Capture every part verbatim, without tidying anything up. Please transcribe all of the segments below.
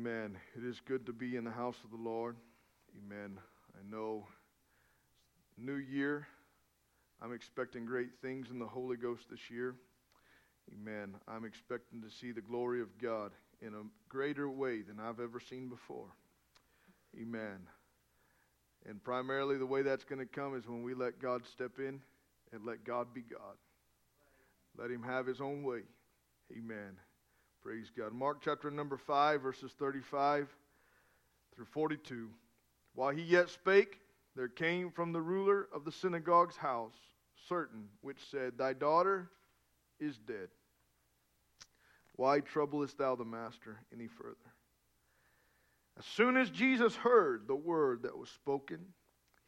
Amen. It is good to be in the house of the Lord. Amen. I know new year. I'm expecting great things in the Holy Ghost this year. Amen. I'm expecting to see the glory of God in a greater way than I've ever seen before. Amen. And primarily the way that's going to come is when we let God step in and let God be God. Let him have his own way. Amen. Praise God. Mark chapter number five, verses thirty-five through forty-two. While he yet spake, there came from the ruler of the synagogue's house certain which said, Thy daughter is dead. Why troublest thou the master any further? As soon as Jesus heard the word that was spoken,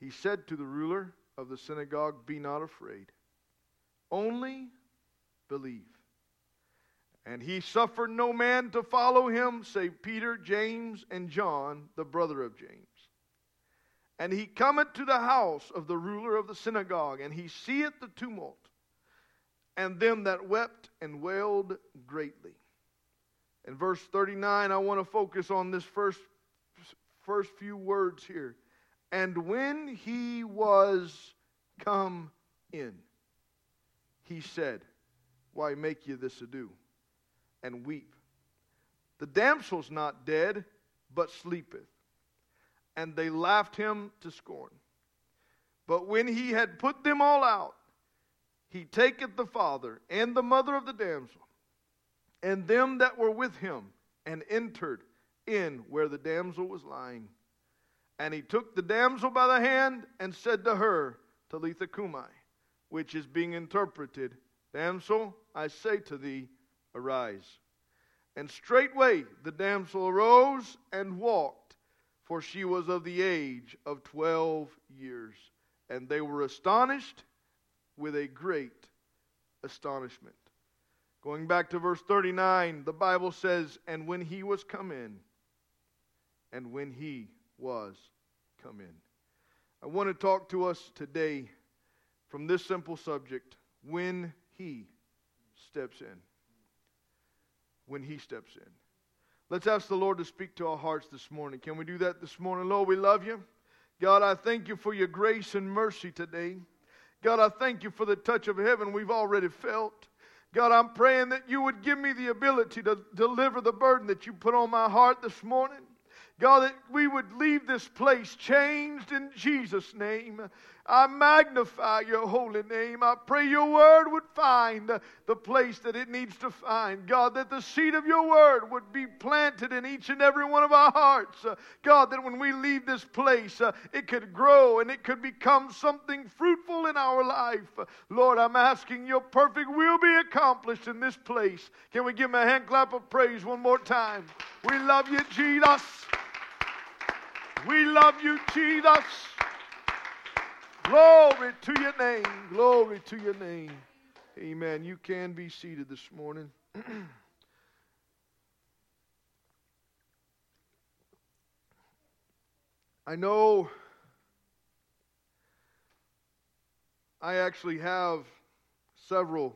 he said to the ruler of the synagogue, Be not afraid, only believe. And he suffered no man to follow him, save Peter, James, and John, the brother of James. And he cometh to the house of the ruler of the synagogue, and he seeth the tumult, and them that wept and wailed greatly. In verse thirty-nine, I want to focus on this first, first few words here. And when he was come in, he said, Why make ye this ado? And weep. The damsel's not dead, but sleepeth. And they laughed him to scorn. But when he had put them all out, he taketh the father and the mother of the damsel, and them that were with him, and entered in where the damsel was lying. And he took the damsel by the hand, and said to her, Talitha cumi, which is being interpreted, Damsel, I say to thee, arise. And straightway the damsel arose and walked, for she was of the age of twelve years. And they were astonished with a great astonishment. Going back to verse thirty-nine, the Bible says, And when he was come in, and when he was come in. I want to talk to us today from this simple subject, when he steps in. When he steps in. Let's ask the Lord to speak to our hearts this morning. Can we do that this morning? Lord, we love you. God, I thank you for your grace and mercy today. God, I thank you for the touch of heaven we've already felt. God, I'm praying that you would give me the ability to deliver the burden that you put on my heart this morning. God, that we would leave this place changed in Jesus' name. I magnify your holy name. I pray your word would find the place that it needs to find. God, that the seed of your word would be planted in each and every one of our hearts. God, that when we leave this place, it could grow and it could become something fruitful in our life. Lord, I'm asking your perfect will be accomplished in this place. Can we give him a hand clap of praise one more time? We love you, Jesus. We love you, Jesus. Glory to your name. Glory to your name. Amen. You can be seated this morning. I know I actually have several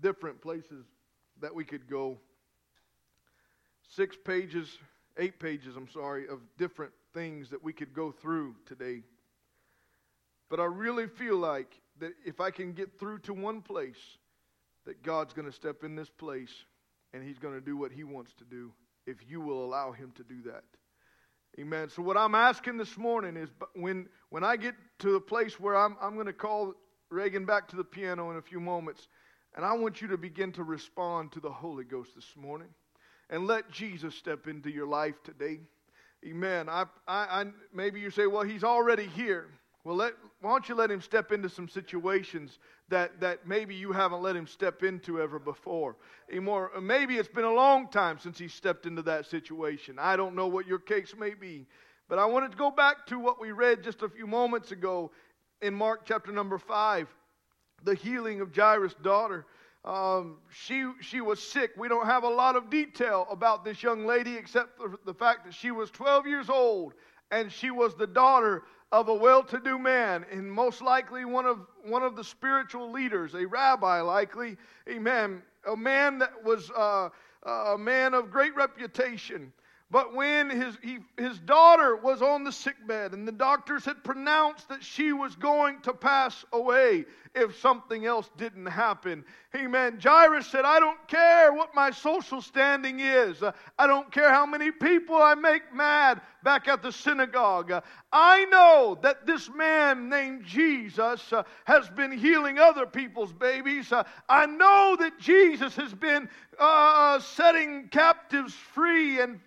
different places that we could go. Six pages, eight pages, I'm sorry, of different things that we could go through today. But I really feel like that if I can get through to one place, that God's going to step in this place and he's going to do what he wants to do if you will allow him to do that. Amen. So what I'm asking this morning is when when I get to the place where I'm I'm going to call Reagan back to the piano in a few moments, and I want you to begin to respond to the Holy Ghost this morning and let Jesus step into your life today. Amen. I, I, I, maybe you say, well, he's already here. Well, let, why don't you let him step into some situations that, that maybe you haven't let him step into ever before. More, maybe it's been a long time since he stepped into that situation. I don't know what your case may be. But I wanted to go back to what we read just a few moments ago in Mark chapter number five, the healing of Jairus' daughter. Um, she she was sick. We don't have a lot of detail about this young lady except for the fact that she was twelve years old and she was the daughter of a well-to-do man and most likely one of one of the spiritual leaders, a rabbi likely, amen, a man that was uh, a man of great reputation. But when his, he, his daughter was on the sickbed and the doctors had pronounced that she was going to pass away if something else didn't happen, amen, Jairus said, I don't care what my social standing is. I don't care how many people I make mad back at the synagogue. I know that this man named Jesus has been healing other people's babies. I know that Jesus has been uh, setting captives free and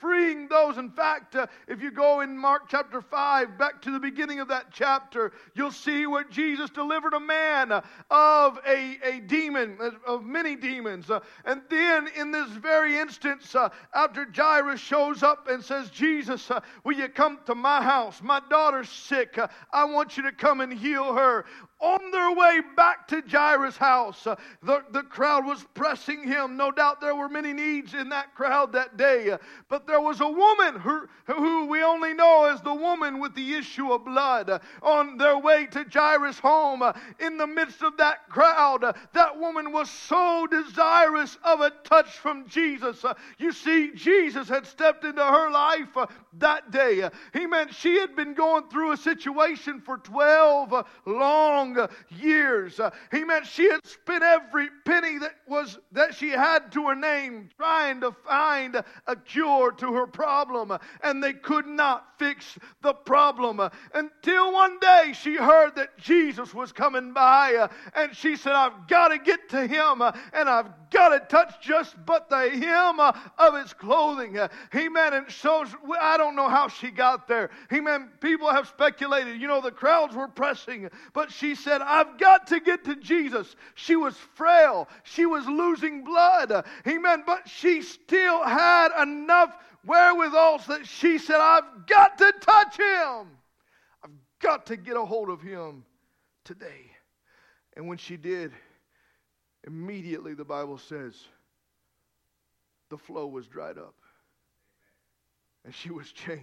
freeing those. In fact, uh, if you go in Mark chapter five, back to the beginning of that chapter, you'll see where Jesus delivered a man uh, of a, a demon, uh, of many demons. Uh, and then in this very instance, uh, after Jairus shows up and says, Jesus, uh, will you come to my house? My daughter's sick. Uh, I want you to come and heal her. On their way back to Jairus' house, uh, the, the crowd was pressing him. No doubt there were many needs in that crowd that day. Uh, but there was a woman who, who we only know as the woman with the issue of blood. Uh, on their way to Jairus' home, uh, in the midst of that crowd, uh, that woman was so desirous of a touch from Jesus. Uh, you see, Jesus had stepped into her life uh, that day. Uh, he meant she had been going through a situation for twelve uh, long years. Uh, he meant she had spent every penny that was that she had to her name trying to find a cure to her problem, uh, and they could not fix the problem uh, until one day she heard that Jesus was coming by, uh, and she said, I've got to get to him, uh, and I've got to touch just but the hem uh, of his clothing. Uh, he meant, and so I don't know how she got there. He meant, people have speculated, you know, the crowds were pressing, but she said, said, I've got to get to Jesus. She was frail. She was losing blood. Amen. But she still had enough wherewithal that she said, I've got to touch him. I've got to get a hold of him today. And when she did, immediately the Bible says, the flow was dried up. And she was changed.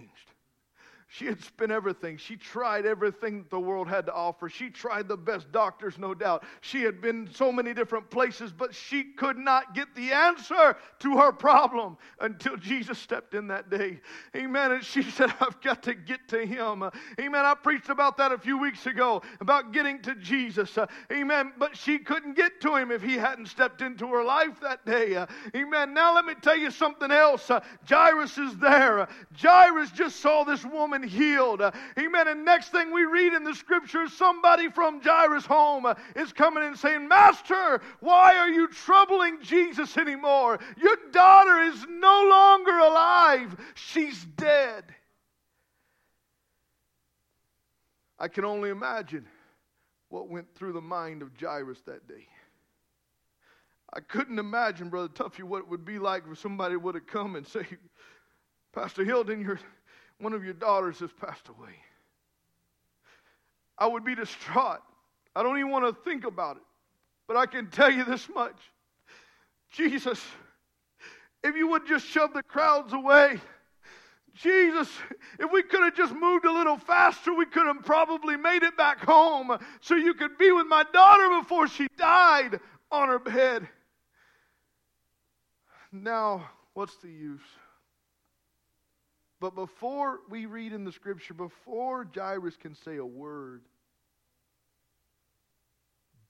She had spent everything. She tried everything that the world had to offer. She tried the best doctors, no doubt. She had been so many different places, but she could not get the answer to her problem until Jesus stepped in that day. Amen. And she said, I've got to get to him. Amen. I preached about that a few weeks ago, about getting to Jesus. Amen. But she couldn't get to him if he hadn't stepped into her life that day. Amen. Now let me tell you something else. Jairus is there. Jairus just saw this woman healed. Uh, amen. And next thing we read in the scripture, somebody from Jairus' home uh, is coming and saying, Master, why are you troubling Jesus anymore? Your daughter is no longer alive. She's dead. I can only imagine what went through the mind of Jairus that day. I couldn't imagine, Brother Tuffy, what it would be like if somebody would have come and say, Pastor Hilden, you're one of your daughters has passed away. I would be distraught. I don't even want to think about it. But I can tell you this much. Jesus, if you would just shove the crowds away. Jesus, if we could have just moved a little faster, we could have probably made it back home so you could be with my daughter before she died on her bed. Now, what's the use? But before we read in the scripture, before Jairus can say a word,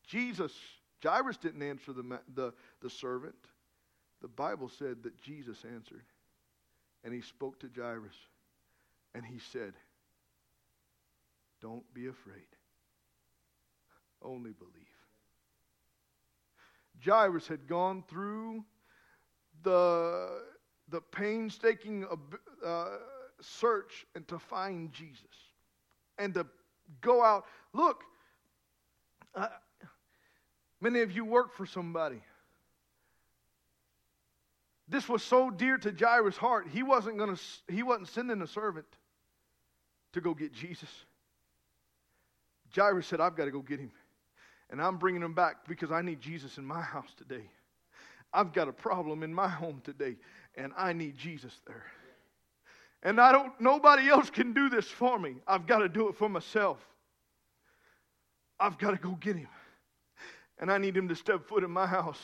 Jesus, Jairus didn't answer the, the, the servant. The Bible said that Jesus answered. And he spoke to Jairus. And he said, don't be afraid. Only believe. Jairus had gone through the... the painstaking uh, search and to find Jesus and to go out. Look, uh, many of you work for somebody. This was so dear to Jairus' heart, he wasn't going to. He wasn't sending a servant to go get Jesus. Jairus said, I've got to go get him, and I'm bringing him back because I need Jesus in my house today. I've got a problem in my home today, and I need Jesus there. And I don't, nobody else can do this for me. I've got to do it for myself. I've got to go get him. And I need him to step foot in my house.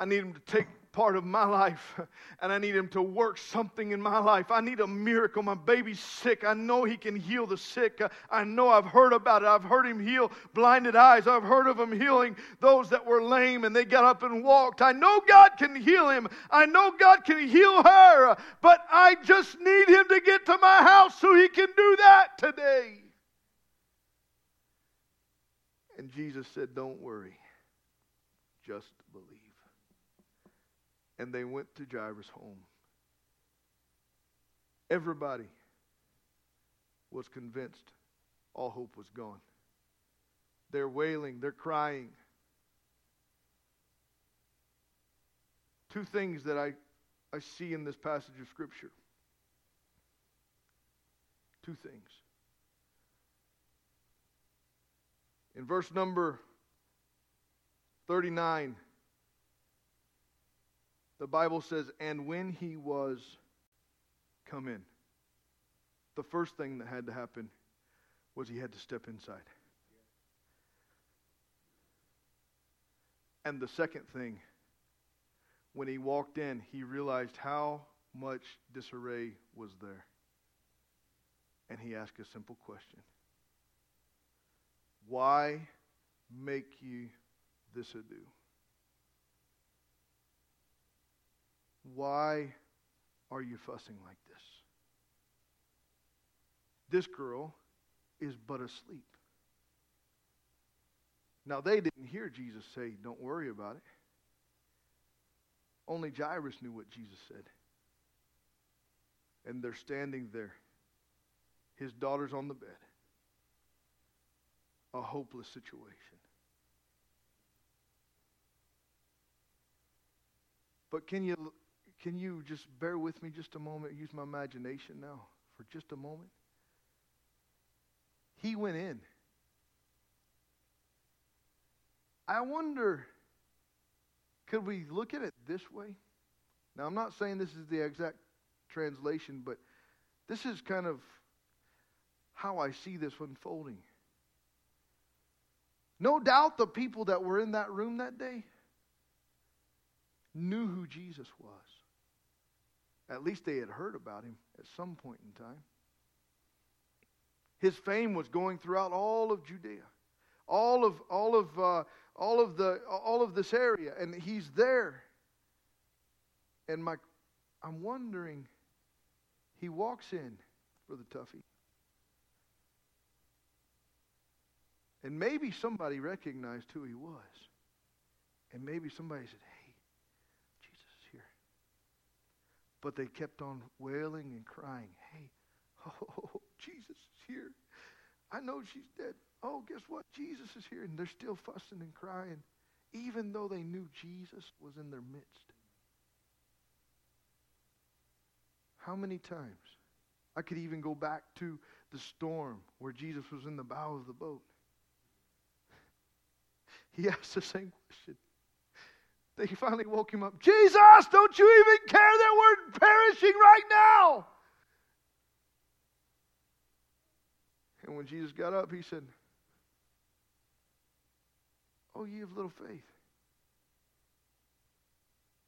I need him to take part of my life, and I need him to work something in my life. I need a miracle. My baby's sick. I know he can heal the sick. I know I've heard about it. I've heard him heal blinded eyes. I've heard of him healing those that were lame and they got up and walked. I know God can heal him. I know God can heal her, but I just need him to get to my house so he can do that today. And Jesus said, don't worry, just believe. And they went to Jairus' home. Everybody was convinced all hope was gone. They're wailing, they're crying. Two things that I, I see in this passage of Scripture. Two things. In verse number thirty-nine, the Bible says, and when he was come in, the first thing that had to happen was he had to step inside. And the second thing, when he walked in, he realized how much disarray was there. And he asked a simple question. Why make ye this ado? Why are you fussing like this? This girl is but asleep. Now they didn't hear Jesus say, don't worry about it. Only Jairus knew what Jesus said. And they're standing there. His daughter's on the bed. A hopeless situation. But can you can you just bear with me just a moment? Use my imagination now for just a moment. He went in. I wonder, could we look at it this way? Now, I'm not saying this is the exact translation, but this is kind of how I see this unfolding. No doubt the people that were in that room that day knew who Jesus was. At least they had heard about him at some point in time. His fame was going throughout all of Judea, all of all of uh, all of the all of this area, and he's there. And my, I'm wondering, he walks in for the toughie. And maybe somebody recognized who he was. And maybe somebody said, hey, Jesus is here. But they kept on wailing and crying. Hey, oh, Jesus is here. I know she's dead. Oh, guess what? Jesus is here. And they're still fussing and crying, even though they knew Jesus was in their midst. How many times? I could even go back to the storm where Jesus was in the bow of the boat. He asked the same question. They finally woke him up. Jesus, don't you even care that we're perishing right now? And when Jesus got up, he said, oh, ye of little faith.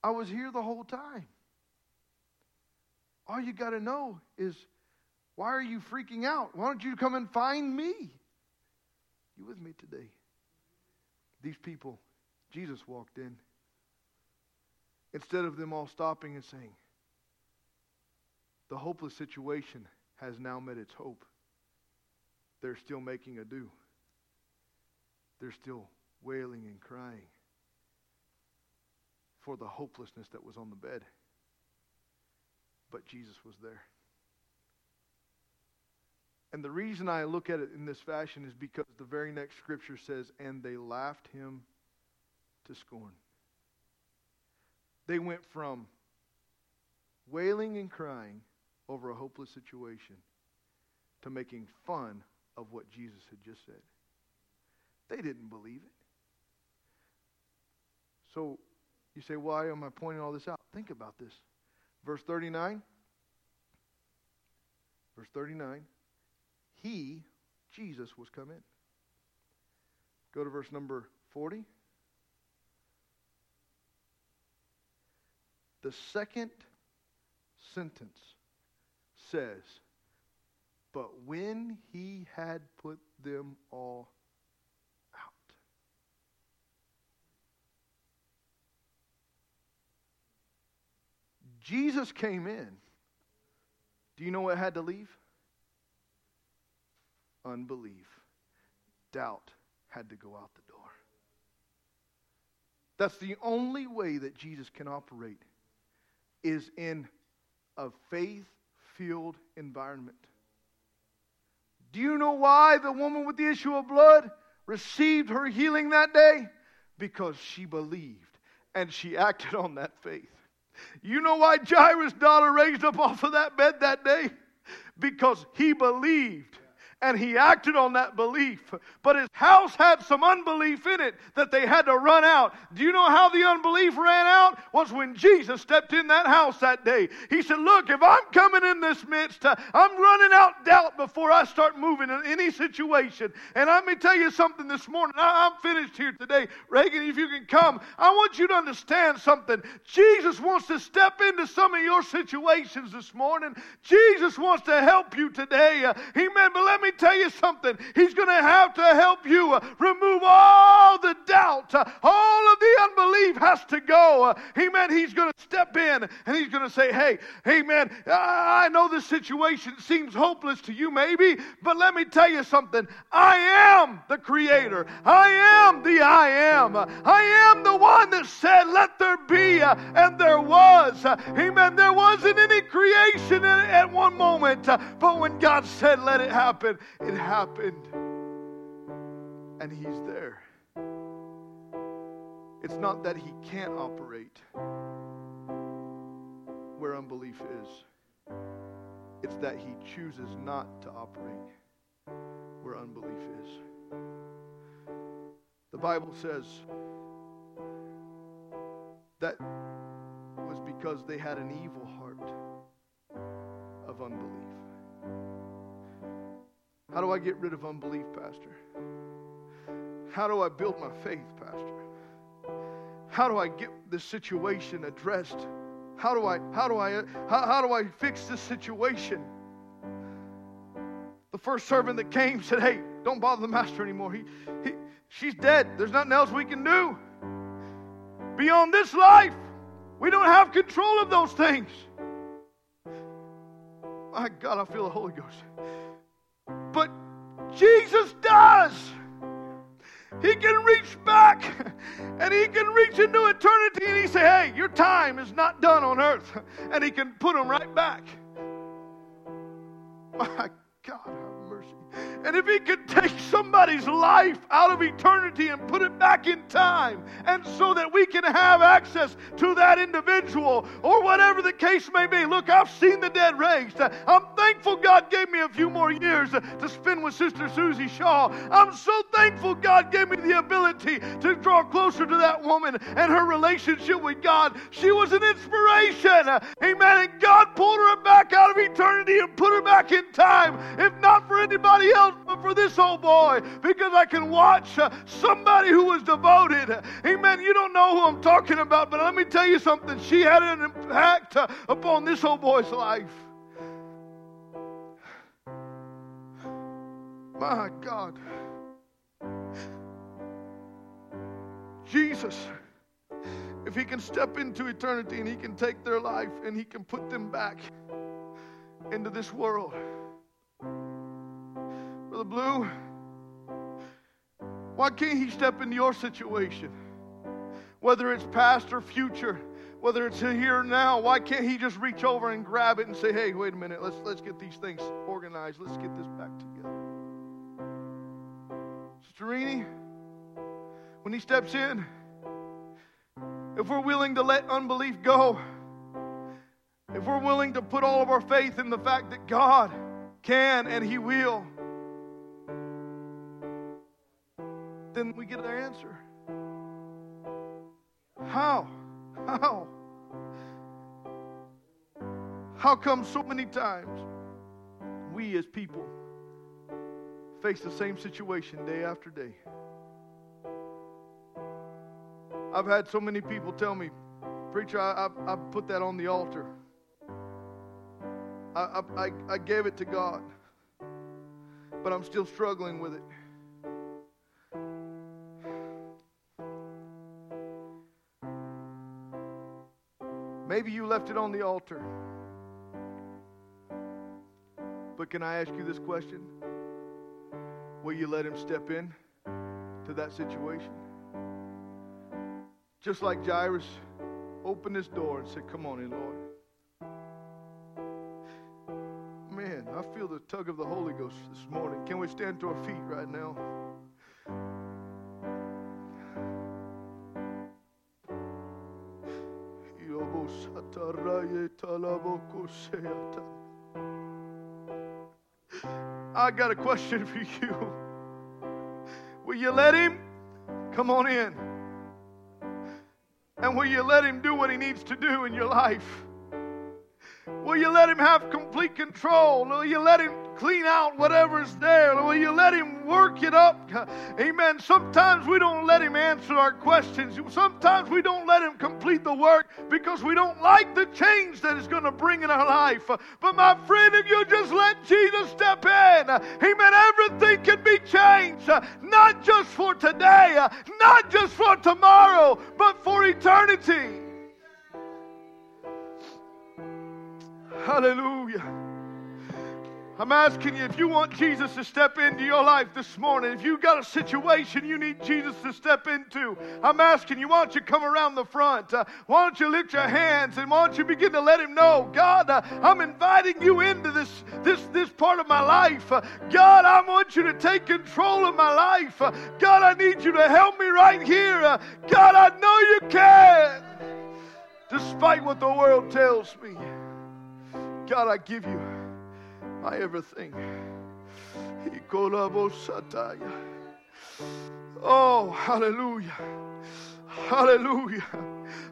I was here the whole time. All you got to know is, why are you freaking out? Why don't you come and find me? You with me today? These people, Jesus walked in. Instead of them all stopping and saying, the hopeless situation has now met its hope. They're still making ado. They're still wailing and crying for the hopelessness that was on the bed. But Jesus was there. And the reason I look at it in this fashion is because the very next scripture says, and they laughed him to scorn. They went from wailing and crying over a hopeless situation to making fun of what Jesus had just said. They didn't believe it. So you say, why am I pointing all this out? Think about this. Verse thirty-nine. Verse thirty-nine. He, Jesus, was come in. Go to verse number forty. The second sentence says, but when he had put them all out. Jesus came in. Do you know what had to leave? Unbelief. Doubt had to go out the door. That's the only way that Jesus can operate, is in a faith-filled environment. Do you know why the woman with the issue of blood received her healing that day? Because she believed and she acted on that faith. You know why Jairus' daughter raised up off of that bed that day? Because he believed and he acted on that belief. But his house had some unbelief in it that they had to run out. Do you know how the unbelief ran out? Was when Jesus stepped in that house that day. He said, look, if I'm coming in this midst, I'm running out doubt before I start moving in any situation. And let me tell you something this morning. I'm finished here today. Reagan, if you can come, I want you to understand something. Jesus wants to step into some of your situations this morning. Jesus wants to help you today. Amen. But let me Let me tell you something. He's going to have to help you uh, remove all the doubt. Uh, all of the unbelief has to go. Uh, amen. He's going to step in and he's going to say, hey, amen, I know this situation seems hopeless to you maybe, but let me tell you something. I am the creator. I am the I am. I am the one that said, let there be, uh, and there was. Uh, amen. There wasn't any creation at one moment, uh, but when God said, let it happen, it happened, and he's there. It's not that he can't operate where unbelief is. It's that he chooses not to operate where unbelief is. The Bible says that was because they had an evil heart of unbelief. How do I get rid of unbelief, Pastor? How do I build my faith, Pastor? How do I get this situation addressed? How do I, how do I, how, how do I fix this situation? The first servant that came said, hey, don't bother the master anymore. He, he, she's dead. There's nothing else we can do. Beyond this life, we don't have control of those things. My God, I feel the Holy Ghost. But Jesus does. He can reach back and he can reach into eternity and he say, hey, your time is not done on earth. And he can put them right back. My God, have mercy. And if he could take somebody's life out of eternity and put it back in time, and so that we can have access to that individual or whatever the case may be. Look, I've seen the dead raised. I'm thankful God gave me a few more years to spend with Sister Susie Shaw. I'm so thankful God gave me the ability to draw closer to that woman and her relationship with God. She was an inspiration. Amen. And God pulled her back out of eternity and put her back in time. If not for anybody else, but for this old boy, because I can watch uh, somebody who was devoted. Amen. You don't know who I'm talking about, but let me tell you something. She had an impact uh, upon this old boy's life. My God. Jesus, if he can step into eternity and he can take their life and he can put them back into this world. Brother Blue, why can't he step into your situation? Whether it's past or future, whether it's here or now, why can't he just reach over and grab it and say, hey, wait a minute, let's let's get these things organized. Let's get this back together. Sister Rini, when he steps in, if we're willing to let unbelief go, if we're willing to put all of our faith in the fact that God can and he will, then we get our answer. How? How? How come so many times we as people face the same situation day after day? I've had so many people tell me, Preacher, I, I, I put that on the altar. I, I, I gave it to God, but I'm still struggling with it. Maybe you left it on the altar. But can I ask you this question? Will you let him step in to that situation? Just like Jairus opened this door and said, come on in, Lord. Man, I feel the tug of the Holy Ghost this morning. Can we stand to our feet right now? I got a question for you. Will you let him come on in? And will you let him do what he needs to do in your life? Will you let him have complete control? Will you let him clean out whatever's there? Will you let him work it up? Amen. Sometimes we don't let him answer our questions. Sometimes we don't let him complete the work because we don't like the change that is going to bring in our life. But my friend, if you just let Jesus step in, amen, everything can be changed. Not just for today, not just for tomorrow, but for eternity. Hallelujah. I'm asking you, if you want Jesus to step into your life this morning, if you've got a situation you need Jesus to step into, I'm asking you, why don't you come around the front? Uh, why don't you lift your hands and why don't you begin to let him know, God, uh, I'm inviting you into this, this, this part of my life. Uh, God, I want you to take control of my life. Uh, God, I need you to help me right here. Uh, God, I know you can. Despite what the world tells me, God, I give you my everything. Oh, hallelujah. Hallelujah.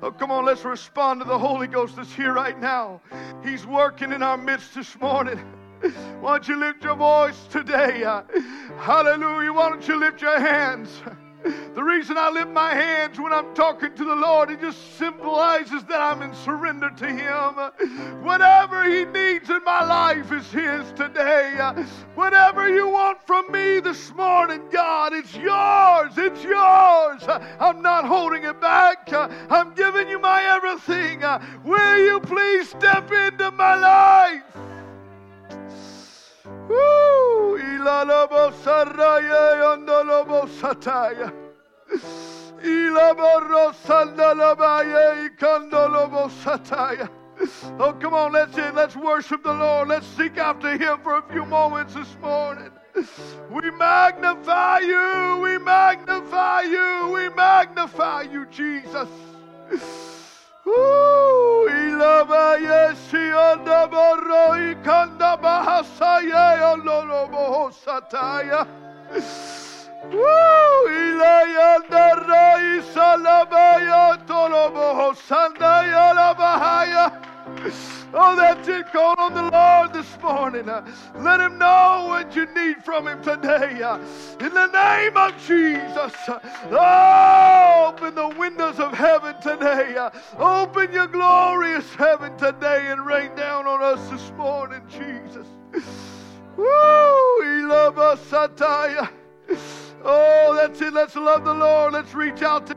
Oh, come on, let's respond to the Holy Ghost that's here right now. He's working in our midst this morning. Why don't you lift your voice today? Hallelujah. Why don't you lift your hands? The reason I lift my hands when I'm talking to the Lord, it just symbolizes that I'm in surrender to Him. Whatever He needs in my life is His today. Whatever you want from me this morning, God, it's yours. It's yours. I'm not holding it back. I'm giving you my everything. Will you please step into my life? Woo! Ilalabo saraya andalabo sataya. Ilaboro sandalabaya ikandalabo sataya. Oh, come on, let's in. Let's worship the Lord. Let's seek after Him for a few moments this morning. We magnify you. We magnify you. We magnify you, Jesus. Ooh, oh, that's it. Call on the Lord this morning. Let Him know what you need from Him today. In the name of Jesus, oh, open the windows of heaven today. Open your glorious heaven today and rain down on us this morning, Jesus. Woo! He loves us, Satya. Oh, that's it. Let's love the Lord. Let's reach out to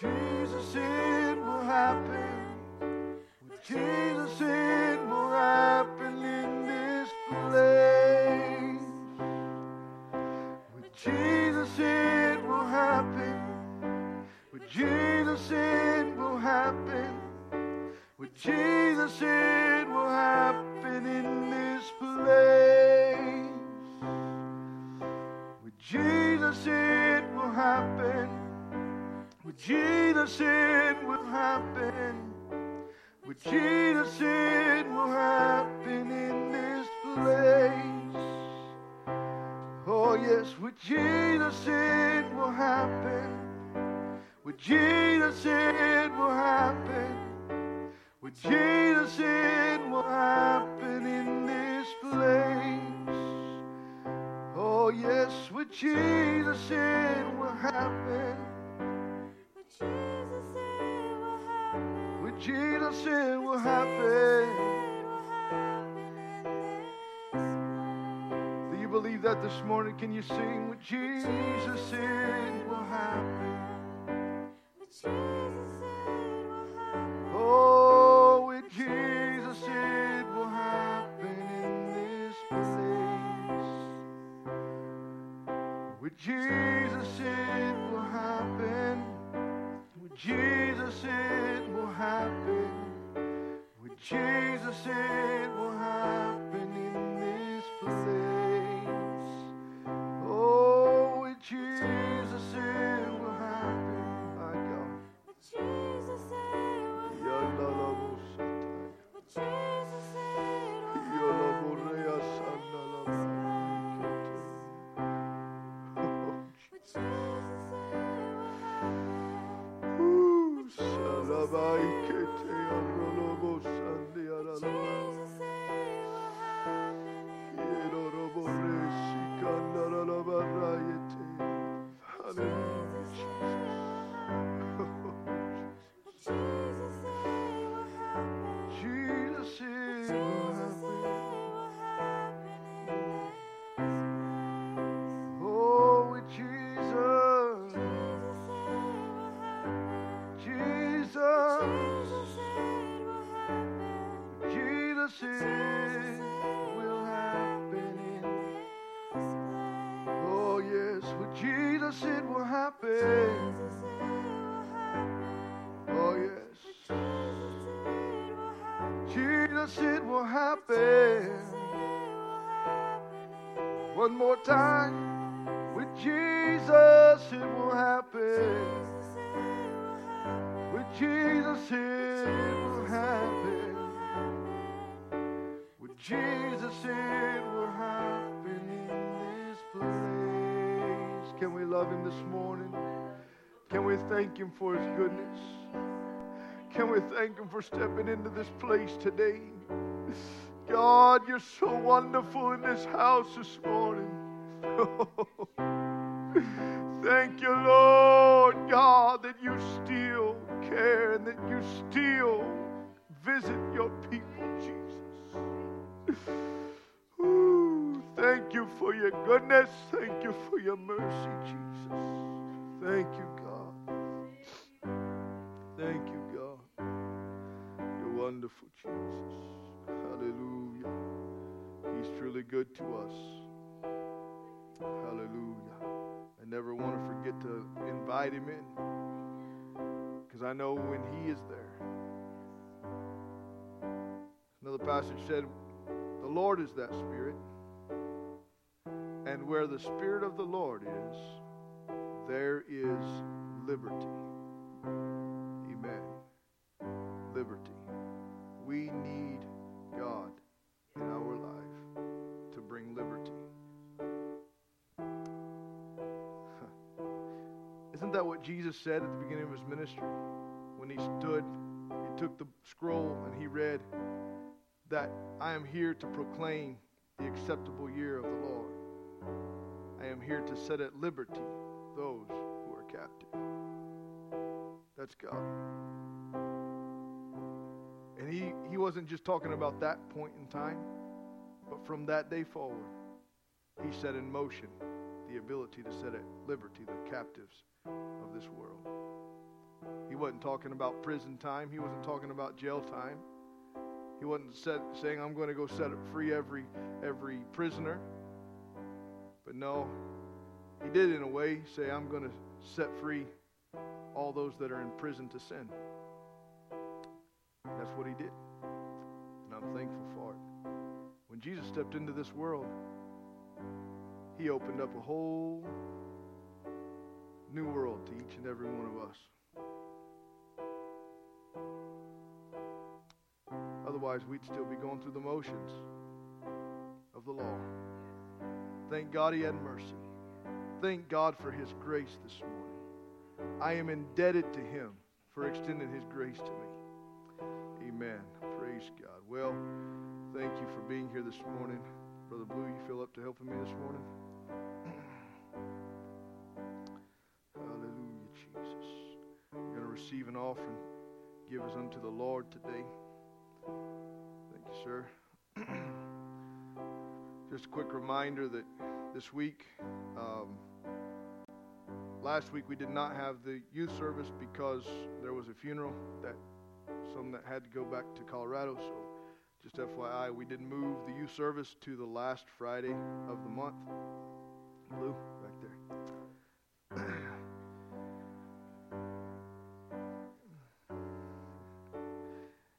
Jesus, it will happen. With Jesus, it will happen in this place. With Jesus, it will happen. With Jesus, it will happen. With Jesus, it will happen in this place. With Jesus, it will happen. With Jesus, it will happen. With Jesus, it will happen in this place. Oh, yes, with Jesus, it will happen. With Jesus, it will happen. With Jesus, it will happen in this place. Oh, yes, with Jesus, it will happen. Jesus, it will happen. With Jesus, it will happen. Do you believe that this morning? Can you sing? With Jesus, it will happen. With Jesus, it will happen. Oh, with Jesus, it will happen in this place. With Jesus, it will happen. Jesus, it will happen. With Jesus, it will happen in this place. Oh, with Jesus, it will happen. My God. With Jesus, it will happen. With Jesus, it will happen. With Jesus, Jesus, oh, with Jesus, Jesus. Jesus, it will happen. Jesus, it will happen in this place. Oh, yes, with Jesus, it will happen. Oh, yes. Jesus, it will happen. One more time. With Jesus, it will happen. With Jesus, it will happen. With Jesus, it will happen in this place. Can we love Him this morning? Can we thank Him for His goodness? Can we thank Him for stepping into this place today? God, You're so wonderful in this house this morning. Thank You, Lord God, that You still care and that You still visit Your people, Jesus. Ooh, thank You for Your goodness. Thank You for Your mercy, Jesus. Thank You, God. Thank You, God. You're wonderful, Jesus. Hallelujah. He's truly good to us. Hallelujah. I never want to forget to invite Him in, because I know when He is there. Another passage said, the Lord is that Spirit, and where the Spirit of the Lord is, there is liberty. Amen. Liberty. We need God in our life to bring liberty. Isn't that what Jesus said at the beginning of His ministry? When He stood, He took the scroll and He read that I am here to proclaim the acceptable year of the Lord. I am here to set at liberty those who are captive. That's God. And he, he wasn't just talking about that point in time, but from that day forward, He set in motion the ability to set at liberty the captives of this world. wasn't talking about prison time. He wasn't talking about jail time. He wasn't set, saying, I'm going to go set free every every prisoner. But no, he did in a way say, I'm going to set free all those that are in prison to sin. That's what he did. And I'm thankful for it. When Jesus stepped into this world, he opened up a whole new world to each and every one of us. Otherwise, we'd still be going through the motions of the law. Thank God he had mercy. Thank God for his grace this morning. I am indebted to him for extending his grace to me. Amen. Praise God. Well, thank you for being here this morning. Brother Blue, you feel up to helping me this morning? Hallelujah, Jesus. We're going to receive an offering. Give us unto the Lord today. Thank you, sir. Just a quick reminder that this week, um, last week we did not have the youth service because there was a funeral that some that had to go back to Colorado. So just F Y I, we did move the youth service to the last Friday of the month. Blue, back there.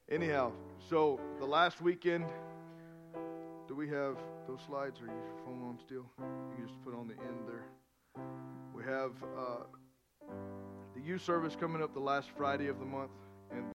Anyhow, so the last weekend, do we have those slides, or is your phone on still? You can just put on the end there. We have uh, the youth service coming up the last Friday of the month.